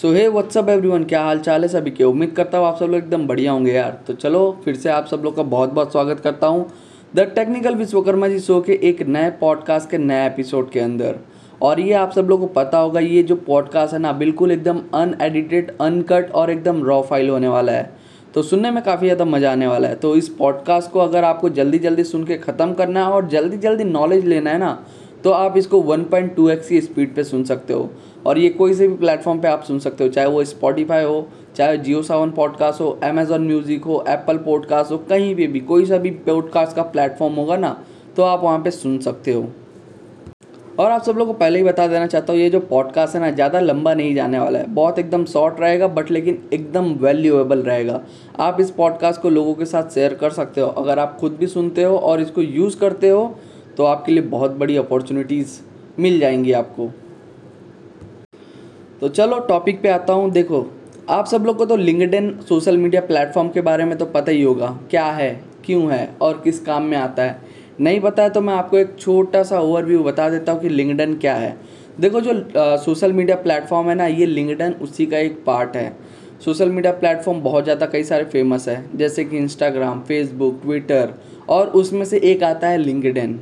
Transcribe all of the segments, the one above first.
सो हे WhatsApp everyone, क्या हाल चाल है सभी के। उम्मीद करता हूँ आप सब लोग एकदम बढ़िया होंगे यार। तो चलो फिर से आप सब लोग का बहुत बहुत स्वागत करता हूँ the technical Vishwakarma ji show के एक नए पॉडकास्ट के नए एपिसोड के अंदर। और ये आप सब लोगों को पता होगा, ये जो पॉडकास्ट है ना बिल्कुल एकदम अनएडिटेड, अनकट और एकदम रॉ फाइल होने वाला है। तो सुनने में काफ़ी ज़्यादा मज़ा आने वाला है। तो इस पॉडकास्ट को अगर आपको जल्दी जल्दी सुन के ख़त्म करना है और जल्दी जल्दी नॉलेज लेना है ना, तो आप इसको 1.2x की स्पीड पे सुन सकते हो। और ये कोई से भी प्लेटफॉर्म पे आप सुन सकते हो, चाहे वो स्पॉटिफाई हो, चाहे जियो सावन पॉडकास्ट हो, अमेजॉन म्यूज़िक हो, एप्पल पॉडकास्ट हो, कहीं पे भी कोई सा भी पॉडकास्ट का प्लेटफॉर्म होगा ना तो आप वहाँ पे सुन सकते हो। और आप सब लोगों को पहले ही बता देना चाहता हूँ, ये जो पॉडकास्ट है ना ज़्यादा लंबा नहीं जाने वाला है, बहुत एकदम शॉर्ट रहेगा बट लेकिन एकदम वैल्यूएबल रहेगा। आप इस पॉडकास्ट को लोगों के साथ शेयर कर सकते हो। अगर आप खुद भी सुनते हो और इसको यूज़ करते हो तो आपके लिए बहुत बड़ी अपॉर्चुनिटीज़ मिल जाएंगी आपको। तो चलो टॉपिक पे आता हूँ। देखो आप सब लोग को तो लिंक्डइन सोशल मीडिया प्लेटफॉर्म के बारे में तो पता ही होगा, क्या है, क्यों है और किस काम में आता है। नहीं पता है तो मैं आपको एक छोटा सा ओवरव्यू बता देता हूँ कि लिंक्डइन क्या है। देखो जो सोशल मीडिया प्लेटफॉर्म है ना, ये लिंक्डइन उसी का एक पार्ट है। सोशल मीडिया प्लेटफॉर्म बहुत ज़्यादा कई सारे फेमस है, जैसे कि इंस्टाग्राम, फेसबुक, ट्विटर, और उसमें से एक आता है लिंक्डइन।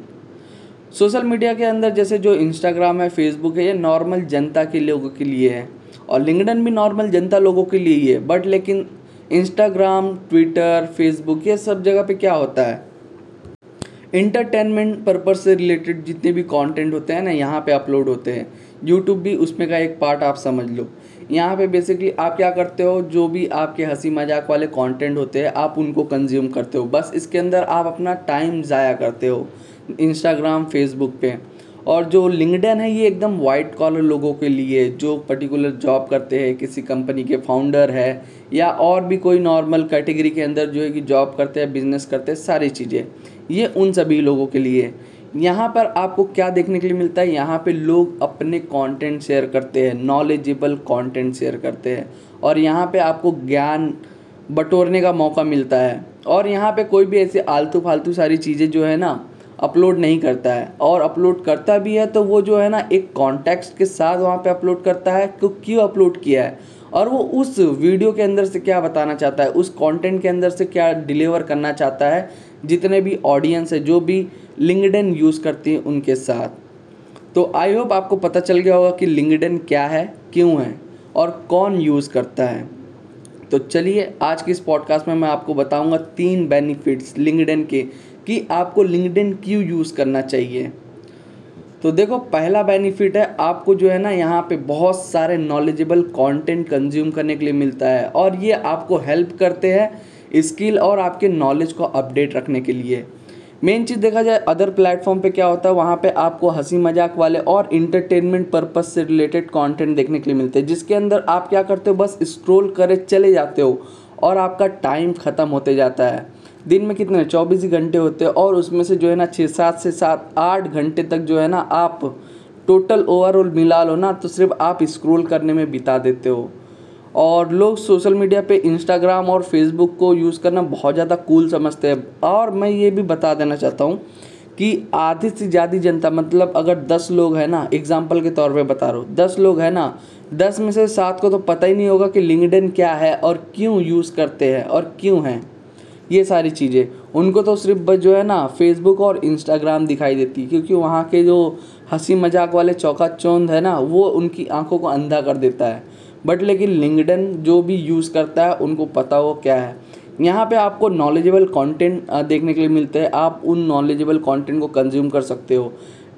सोशल मीडिया के अंदर जैसे जो इंस्टाग्राम है, फेसबुक है, ये नॉर्मल जनता के लोगों के लिए है और लिंक्डइन भी नॉर्मल जनता लोगों के लिए ही है। बट लेकिन इंस्टाग्राम, ट्विटर, फेसबुक ये सब जगह पे क्या होता है, इंटरटेनमेंट पर्पस से रिलेटेड जितने भी कंटेंट होते हैं ना यहाँ पे अपलोड होते हैं। यूट्यूब भी उसमें का एक पार्ट आप समझ लो। यहाँ पे बेसिकली आप क्या करते हो, जो भी आपके हंसी मजाक वाले कंटेंट होते हैं आप उनको कंज्यूम करते हो, बस इसके अंदर आप अपना टाइम ज़ाया करते हो इंस्टाग्राम, फेसबुक पे। और जो लिंक्डइन है ये एकदम वाइट कॉलर लोगों के लिए, जो पर्टिकुलर जॉब करते हैं, किसी कंपनी के फाउंडर है या और भी कोई नॉर्मल कैटेगरी के अंदर जो है कि जॉब करते हैं, बिजनेस करते हैं, सारी चीज़ें ये उन सभी लोगों के लिए। यहाँ पर आपको क्या देखने के लिए मिलता है, यहाँ पे लोग अपने कंटेंट शेयर करते हैं, नॉलेजेबल कंटेंट शेयर करते हैं और यहाँ पे आपको ज्ञान बटोरने का मौका मिलता है। और यहाँ पे कोई भी ऐसे आलतू फालतू सारी चीज़ें जो है ना अपलोड नहीं करता है, और अपलोड करता भी है तो वो जो है ना एक कॉन्टेक्स्ट के साथ वहाँ पे अपलोड करता है कि क्यों अपलोड किया है और वो उस वीडियो के अंदर से क्या बताना चाहता है, उस कंटेंट के अंदर से क्या डिलीवर करना चाहता है जितने भी ऑडियंस है जो भी लिंक्डइन यूज़ करती है उनके साथ। तो आई होप आपको पता चल गया होगा कि लिंक्डइन क्या है, क्यों है और कौन यूज़ करता है। तो चलिए आज के इस पॉडकास्ट में मैं आपको बताऊँगा 3 बेनिफिट्स लिंक्डइन के कि आपको लिंक्डइन क्यों यूज़ करना चाहिए। तो देखो पहला बेनिफिट है, आपको जो है ना यहाँ पे बहुत सारे नॉलेजेबल कंटेंट कंज्यूम करने के लिए मिलता है और ये आपको हेल्प करते हैं स्किल और आपके नॉलेज को अपडेट रखने के लिए। मेन चीज़ देखा जाए अदर प्लेटफॉर्म पे क्या होता है, वहाँ पे आपको हंसी मजाक वाले और इंटरटेनमेंट पर्पस से रिलेटेड कंटेंट देखने के लिए मिलते हैं, जिसके अंदर आप क्या करते हो बस स्क्रॉल करे चले जाते हो और आपका टाइम ख़त्म होते जाता है। दिन में कितने 24 घंटे होते हैं और उसमें से जो है ना 6-8 घंटे तक जो है ना आप टोटल ओवरऑल मिला लो ना तो सिर्फ आप स्क्रॉल करने में बिता देते हो। और लोग सोशल मीडिया पे इंस्टाग्राम और फेसबुक को यूज़ करना बहुत ज़्यादा कूल समझते हैं। और मैं ये भी बता देना चाहता हूँ कि आधी से ज़्यादा जनता, मतलब अगर 10 लोग हैं ना, एग्जाम्पल के तौर पे बता रहा हूँ, 10 लोग हैं ना, 10 में से 7 को तो पता ही नहीं होगा कि लिंक्डइन क्या है और क्यों यूज़ करते हैं और क्यों हैं ये सारी चीज़ें। उनको तो सिर्फ जो है ना फेसबुक और इंस्टाग्राम दिखाई देती, क्योंकि वहाँ के जो हंसी मजाक वाले चौका चौंध है ना वो उनकी आंखों को अंधा कर देता है। बट लेकिन लिंक्डइन जो भी यूज़ करता है उनको पता हो क्या है। यहाँ पे आपको नॉलेजेबल कंटेंट देखने के लिए मिलते हैं, आप उन नॉलेजेबल कंटेंट को कंज्यूम कर सकते हो।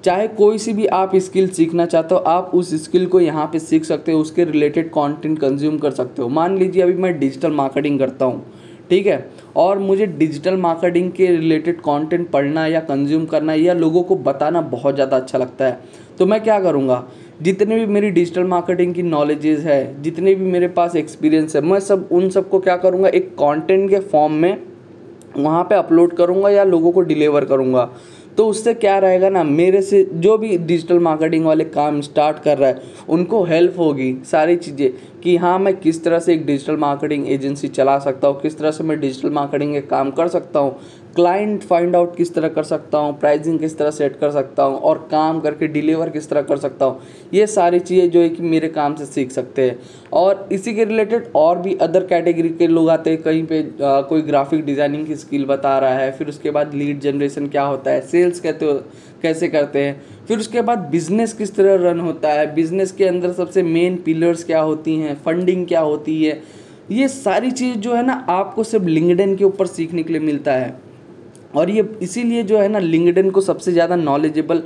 चाहे कोई सी भी आप स्किल सीखना चाहते हो आप उस स्किल को यहाँ पे सीख सकते हो, उसके रिलेटेड कंटेंट कंज्यूम कर सकते हो। मान लीजिए अभी मैं डिजिटल मार्केटिंग करता हूँ, ठीक है, और मुझे डिजिटल मार्केटिंग के रिलेटेड कंटेंट पढ़ना या कंज्यूम करना या लोगों को बताना बहुत ज़्यादा अच्छा लगता है। तो मैं क्या करूँगा, जितने भी मेरी डिजिटल मार्केटिंग की नॉलेजेस है, जितने भी मेरे पास एक्सपीरियंस है, मैं सब उन सबको क्या करूँगा एक कंटेंट के फॉर्म में वहाँ पे अपलोड करूँगा या लोगों को डिलीवर करूँगा। तो उससे क्या रहेगा ना, मेरे से जो भी डिजिटल मार्केटिंग वाले काम स्टार्ट कर रहा है उनको हेल्प होगी सारी चीज़ें कि हाँ मैं किस तरह से एक डिजिटल मार्केटिंग एजेंसी चला सकता हूँ, किस तरह से मैं डिजिटल मार्केटिंग का काम कर सकता हूँ, क्लाइंट फाइंड आउट किस तरह कर सकता हूँ, प्राइसिंग किस तरह सेट कर सकता हूँ और काम करके डिलीवर किस तरह कर सकता हूँ, ये सारी चीज़ें जो है कि मेरे काम से सीख सकते हैं। और इसी के रिलेटेड और भी अदर कैटेगरी के लोग आते हैं, कहीं पे कोई ग्राफिक डिज़ाइनिंग की स्किल बता रहा है, फिर उसके बाद लीड जनरेशन क्या होता है, सेल्स कैसे करते हैं, फिर उसके बाद बिज़नेस किस तरह रन होता है, बिज़नेस के अंदर सबसे मेन पिलर्स क्या होती हैं, फंडिंग क्या होती है, ये सारी चीज़ जो है ना आपको सिर्फ लिंक्डइन के ऊपर सीखने के लिए मिलता है। और ये इसीलिए जो है ना लिंक्डइन को सबसे ज़्यादा नॉलेजेबल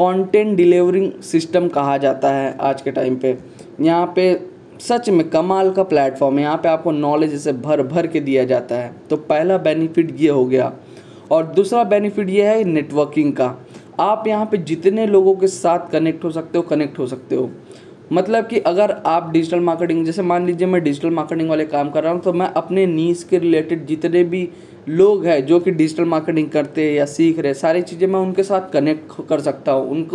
कंटेंट डिलीवरिंग सिस्टम कहा जाता है आज के टाइम पे। यहाँ पे सच में कमाल का प्लेटफॉर्म है, यहाँ पे आपको नॉलेज इसे भर भर के दिया जाता है। तो पहला बेनिफिट ये हो गया। और दूसरा बेनिफिट ये है नेटवर्किंग का, आप यहाँ पे जितने लोगों के साथ कनेक्ट हो सकते हो। मतलब कि अगर आप डिजिटल मार्केटिंग, जैसे मान लीजिए मैं डिजिटल मार्केटिंग वाले काम कर रहा हूँ, तो मैं अपने नीश के रिलेटेड जितने भी लोग हैं जो कि डिजिटल मार्केटिंग करते हैं या सीख रहे, सारी चीज़ें मैं उनके साथ कनेक्ट कर सकता हूँ,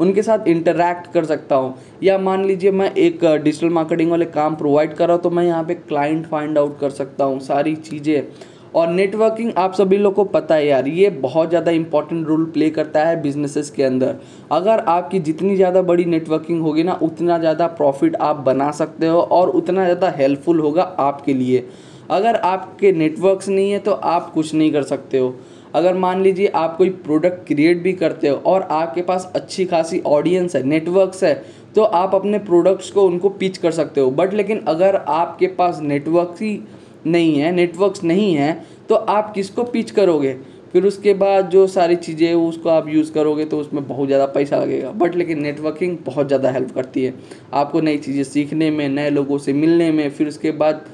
उनके साथ इंटरैक्ट कर सकता हूँ। या मान लीजिए मैं एक डिजिटल मार्केटिंग वाले काम प्रोवाइड कर रहा हूँ, तो मैं यहाँ पे क्लाइंट फाइंड आउट कर सकता हूँ सारी चीज़ें। और नेटवर्किंग आप सभी लोग को पता है यार, ये बहुत ज़्यादा इंपॉर्टेंट रोल प्ले करता है बिजनेसेस के अंदर। अगर आपकी जितनी ज़्यादा बड़ी नेटवर्किंग होगी ना, उतना ज़्यादा प्रॉफिट आप बना सकते हो और उतना ज़्यादा हेल्पफुल होगा आपके लिए। अगर आपके नेटवर्क्स नहीं है तो आप कुछ नहीं कर सकते हो। अगर मान लीजिए आप कोई प्रोडक्ट क्रिएट भी करते हो और आपके पास अच्छी खासी ऑडियंस है, नेटवर्क्स है, तो आप अपने प्रोडक्ट्स को उनको पिच कर सकते हो। बट लेकिन अगर आपके पास नेटवर्क्स नहीं है तो आप किसको पिच करोगे, फिर उसके बाद जो सारी चीज़ें उसको आप यूज़ करोगे तो उसमें बहुत ज़्यादा पैसा लगेगा। बट लेकिन नेटवर्किंग बहुत ज़्यादा हेल्प करती है आपको नई चीज़ें सीखने में, नए लोगों से मिलने में, फिर उसके बाद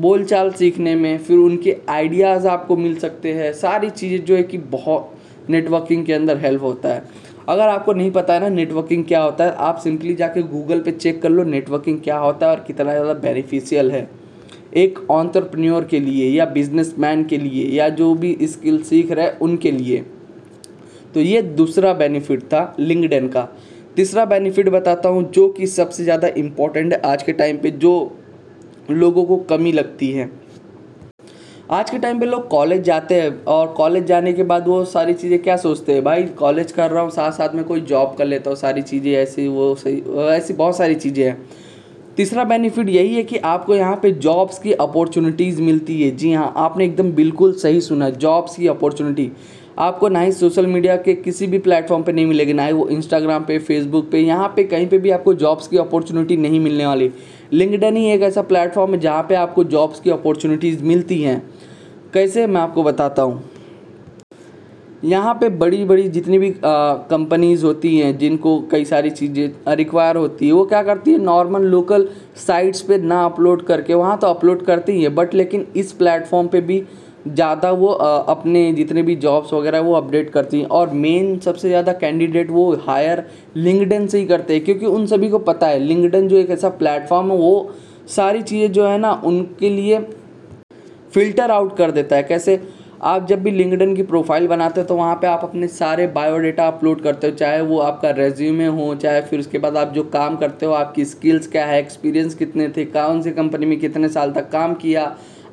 बोलचाल सीखने में, फिर उनके आइडियाज़ आपको मिल सकते हैं। सारी चीज़ें जो है कि बहुत नेटवर्किंग के अंदर हेल्प होता है। अगर आपको नहीं पता है ना नेटवर्किंग क्या होता है, आप सिंपली जाके गूगल पे चेक कर लो नेटवर्किंग क्या होता है और कितना ज़्यादा बेनिफिशियल है एक एंटरप्रेन्योर के लिए या बिजनेसमैन के लिए या जो भी स्किल सीख रहे हैं उनके लिए। तो ये दूसरा बेनिफिट था लिंक्डइन का। तीसरा बेनिफिट बताता हूँ जो कि सबसे ज़्यादा इम्पोर्टेंट है आज के टाइम पे, जो लोगों को कमी लगती है। आज के टाइम पे लोग कॉलेज जाते हैं और कॉलेज जाने के बाद वो सारी चीज़ें क्या सोचते हैं, भाई कॉलेज कर रहा हूँ, साथ साथ में कोई जॉब कर लेता हूँ, सारी चीज़ें ऐसी बहुत सारी चीज़ें हैं। तीसरा बेनिफिट यही है कि आपको यहाँ पे जॉब्स की अपॉर्चुनिटीज़ मिलती है। जी हाँ, आपने एकदम बिल्कुल सही सुना, जॉब्स की अपॉर्चुनिटी आपको ना ही सोशल मीडिया के किसी भी प्लेटफॉर्म पे नहीं मिलेगी, ना ही वो इंस्टाग्राम पे, फेसबुक पे, यहाँ पे कहीं पे भी आपको जॉब्स की अपॉर्चुनिटी नहीं मिलने वाली। लिंक्डइन ही एक ऐसा प्लेटफॉर्म है जहाँ पे आपको जॉब्स की अपॉर्चुनिटीज़ मिलती हैं। कैसे, मैं आपको बताता हूँ। यहाँ पे बड़ी बड़ी जितनी भी कंपनीज़ होती हैं जिनको कई सारी चीज़ें रिक्वायर होती है, वो क्या करती है, नॉर्मल लोकल साइट्स पे ना अपलोड करके, वहाँ तो अपलोड करती है बट लेकिन इस प्लेटफॉर्म पे भी ज़्यादा वो अपने जितने भी जॉब्स वगैरह वो अपडेट करती हैं। और मेन सबसे ज़्यादा कैंडिडेट वो हायर लिंक्डइन से ही करते हैं, क्योंकि उन सभी को पता है लिंक्डइन जो एक ऐसा प्लेटफॉर्म है वो सारी चीज़ें जो है ना उनके लिए फ़िल्टर आउट कर देता है। कैसे, आप जब भी लिंक्डइन की प्रोफाइल बनाते हो तो वहाँ पे आप अपने सारे बायोडाटा अपलोड करते हो, चाहे वो आपका रेज्यूमे हो, चाहे फिर उसके बाद आप जो काम करते हो, आपकी स्किल्स क्या है, एक्सपीरियंस कितने थे, कौन सी कंपनी में कितने साल तक काम किया,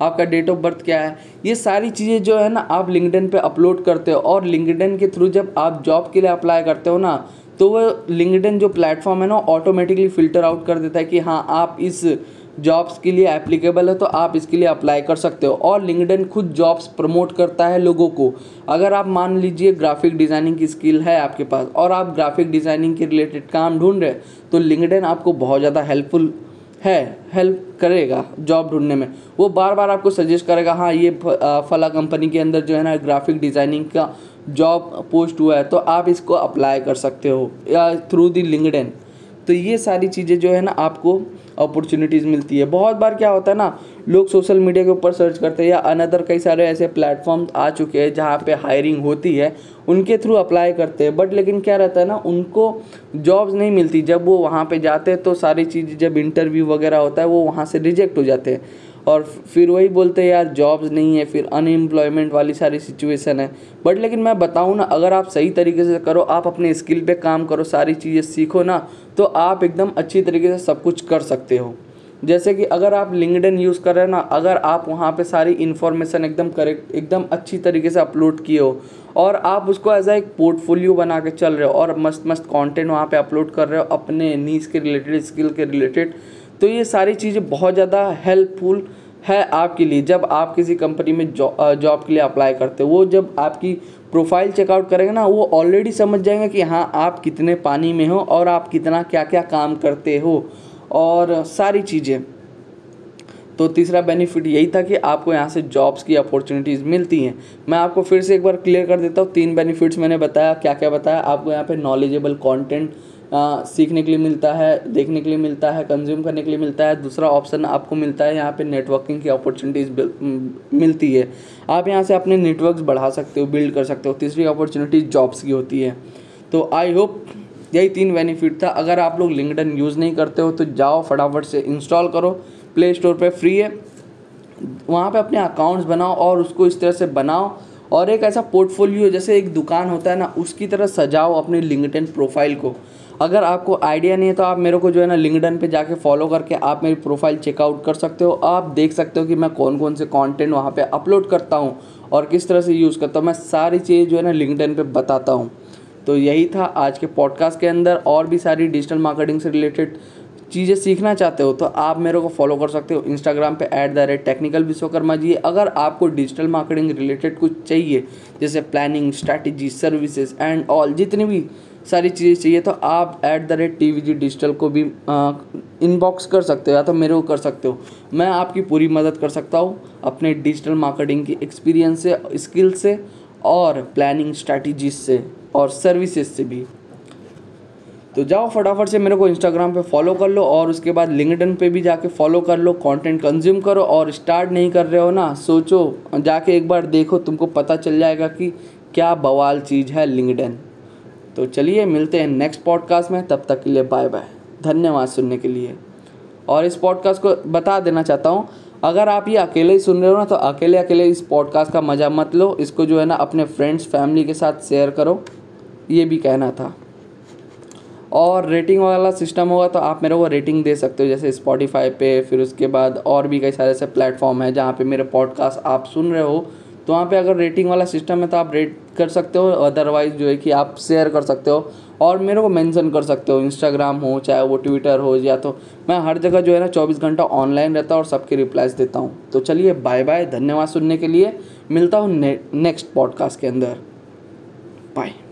आपका डेट ऑफ बर्थ क्या है, ये सारी चीज़ें जो है ना आप लिंक्डइन पे अपलोड करते हो। और लिंक्डइन के थ्रू जब आप जॉब के लिए अप्लाई करते हो ना, तो वो लिंक्डइन जो प्लेटफॉर्म है ना ऑटोमेटिकली फ़िल्टर आउट कर देता है कि हाँ आप इस जॉब्स के लिए एप्लीकेबल है, तो आप इसके लिए अप्लाई कर सकते हो। और लिंक्डइन खुद जॉब्स प्रमोट करता है लोगों को। अगर आप मान लीजिए ग्राफिक डिज़ाइनिंग की स्किल है आपके पास और आप ग्राफिक डिज़ाइनिंग के रिलेटेड काम ढूंढ रहे हैं, तो लिंक्डइन आपको बहुत ज़्यादा हेल्पफुल है, हेल्प करेगा जॉब ढूंढने में। वो बार बार आपको सजेस्ट करेगा, हाँ ये फला कंपनी के अंदर जो है ना ग्राफिक डिज़ाइनिंग का जॉब पोस्ट हुआ है, तो आप इसको अप्लाई कर सकते हो या थ्रू दी लिंक्डइन। तो ये सारी चीज़ें जो है ना आपको अपॉर्चुनिटीज़ मिलती है। बहुत बार क्या होता है ना, लोग सोशल मीडिया के ऊपर सर्च करते हैं या अनदर कई सारे ऐसे प्लेटफॉर्म आ चुके हैं जहाँ पे हायरिंग होती है, उनके थ्रू अप्लाई करते हैं। बट लेकिन क्या रहता है ना, उनको जॉब्स नहीं मिलती। जब वो वहाँ पे जाते हैं तो सारी चीज़ें, जब इंटरव्यू वगैरह होता है वो वहाँ से रिजेक्ट हो जाते हैं और फिर वही बोलते हैं यार जॉब्स नहीं है, फिर अनएम्प्लॉयमेंट वाली सारी सिचुएशन है। बट लेकिन मैं बताऊँ ना, अगर आप सही तरीके से करो, आप अपने स्किल पे काम करो, सारी चीज़ें सीखो ना, तो आप एकदम अच्छी तरीके से सब कुछ कर सकते हो। जैसे कि अगर आप लिंक्डइन यूज़ कर रहे हैं ना, अगर आप वहाँ पे सारी इन्फॉर्मेशन एकदम करेक्ट एकदम अच्छी तरीके से अपलोड किए हो और आप उसको एज एक पोर्टफोलियो बना के चल रहे हो और मस्त मस्त कंटेंट वहाँ पे अपलोड कर रहे हो अपने नीश के रिलेटेड, स्किल के रिलेटेड, तो ये सारी चीज़ें बहुत ज़्यादा हेल्पफुल है आपके लिए जब आप किसी कंपनी में जॉब के लिए अप्लाई करते हो। वो जब आपकी प्रोफाइल चेकआउट करेंगे ना, वो ऑलरेडी समझ जाएंगे कि हाँ आप कितने पानी में हो और आप कितना क्या क्या काम करते हो और सारी चीज़ें। तो तीसरा बेनिफिट यही था कि आपको यहाँ से जॉब्स की अपॉर्चुनिटीज़ मिलती हैं। मैं आपको फिर से एक बार क्लियर कर देता हूँ, 3 बेनिफिट्स मैंने बताया, क्या क्या बताया। आपको यहाँ पे नॉलेजेबल कंटेंट सीखने के लिए मिलता है, देखने के लिए मिलता है, कंज्यूम करने के लिए मिलता है। दूसरा ऑप्शन आपको मिलता है यहाँ पे नेटवर्किंग की अपॉर्चुनिटीज़ मिलती है, आप यहाँ से अपने नेटवर्क्स बढ़ा सकते हो, बिल्ड कर सकते हो। तीसरी अपॉर्चुनिटी जॉब्स की होती है। तो आई होप यही 3 बेनिफिट था। अगर आप लोग लिंक्डइन यूज़ नहीं करते हो तो जाओ फटाफट से इंस्टॉल करो, प्ले स्टोर पे फ्री है, वहाँ पे अपने अकाउंट्स बनाओ और उसको इस तरह से बनाओ और एक ऐसा पोर्टफोलियो जैसे एक दुकान होता है ना उसकी तरह सजाओ अपने लिंक्डइन प्रोफाइल को। अगर आपको आइडिया नहीं है तो आप मेरे को जो है ना लिंक्डइन पे जाके फॉलो करके आप मेरी प्रोफाइल चेकआउट कर सकते हो। आप देख सकते हो कि मैं कौन कौन से कंटेंट वहाँ पे अपलोड करता हूँ और किस तरह से यूज़ करता हूँ, मैं सारी चीज़ें जो है ना लिंक्डइन पे बताता हूँ। तो यही था आज के पॉडकास्ट के अंदर। और भी सारी डिजिटल मार्केटिंग से रिलेटेड चीज़ें सीखना चाहते हो तो आप मेरे को फॉलो कर सकते हो इंस्टाग्राम पे @technicalvishwakarma जी। अगर आपको डिजिटल मार्केटिंग रिलेटेड कुछ चाहिए जैसे planning, strategy, services and all जितनी भी सारी चीज़ें चाहिए तो आप @tvgdigital को भी इनबॉक्स कर सकते हो या तो मेरे को कर सकते हो। मैं आपकी पूरी मदद कर सकता हूँ अपने डिजिटल मार्केटिंग की एक्सपीरियंस से, स्किल से और प्लानिंग, स्ट्रैटेजीज से और सर्विसेज से भी। तो जाओ फटाफट से मेरे को इंस्टाग्राम पे फॉलो कर लो और उसके बाद लिंक्डइन पे भी जाके फॉलो कर लो, कंटेंट कंज्यूम करो। और स्टार्ट नहीं कर रहे हो ना, सोचो जाके एक बार देखो, तुमको पता चल जाएगा कि क्या बवाल चीज़ है लिंक्डइन। तो चलिए मिलते हैं नेक्स्ट पॉडकास्ट में, तब तक के लिए बाय बाय, धन्यवाद सुनने के लिए। और इस पॉडकास्ट को बता देना चाहता हूँ, अगर आप ये अकेले ही सुन रहे हो ना तो अकेले अकेले इस पॉडकास्ट का मज़ा मत लो, इसको जो है ना अपने फ्रेंड्स, फैमिली के साथ शेयर करो, ये भी कहना था। और रेटिंग वाला सिस्टम होगा तो आप मेरे को रेटिंग दे सकते हो जैसे स्पॉटिफाई पे, फिर उसके बाद और भी कई सारे ऐसे प्लेटफॉर्म है जहाँ पे मेरे पॉडकास्ट आप सुन रहे हो तो वहाँ पे अगर रेटिंग वाला सिस्टम है तो आप रेट कर सकते हो, अदरवाइज़ जो है कि आप शेयर कर सकते हो और मेरे को मेंशन कर सकते हो। इंस्टाग्राम हो चाहे वो ट्विटर हो, या तो मैं हर जगह जो है ना 24 घंटा ऑनलाइन रहता हूँ और सबके रिप्लाइज़ देता हूँ। तो चलिए बाय बाय, धन्यवाद सुनने के लिए, मिलता हूँ नेक्स्ट पॉडकास्ट के अंदर, बाय।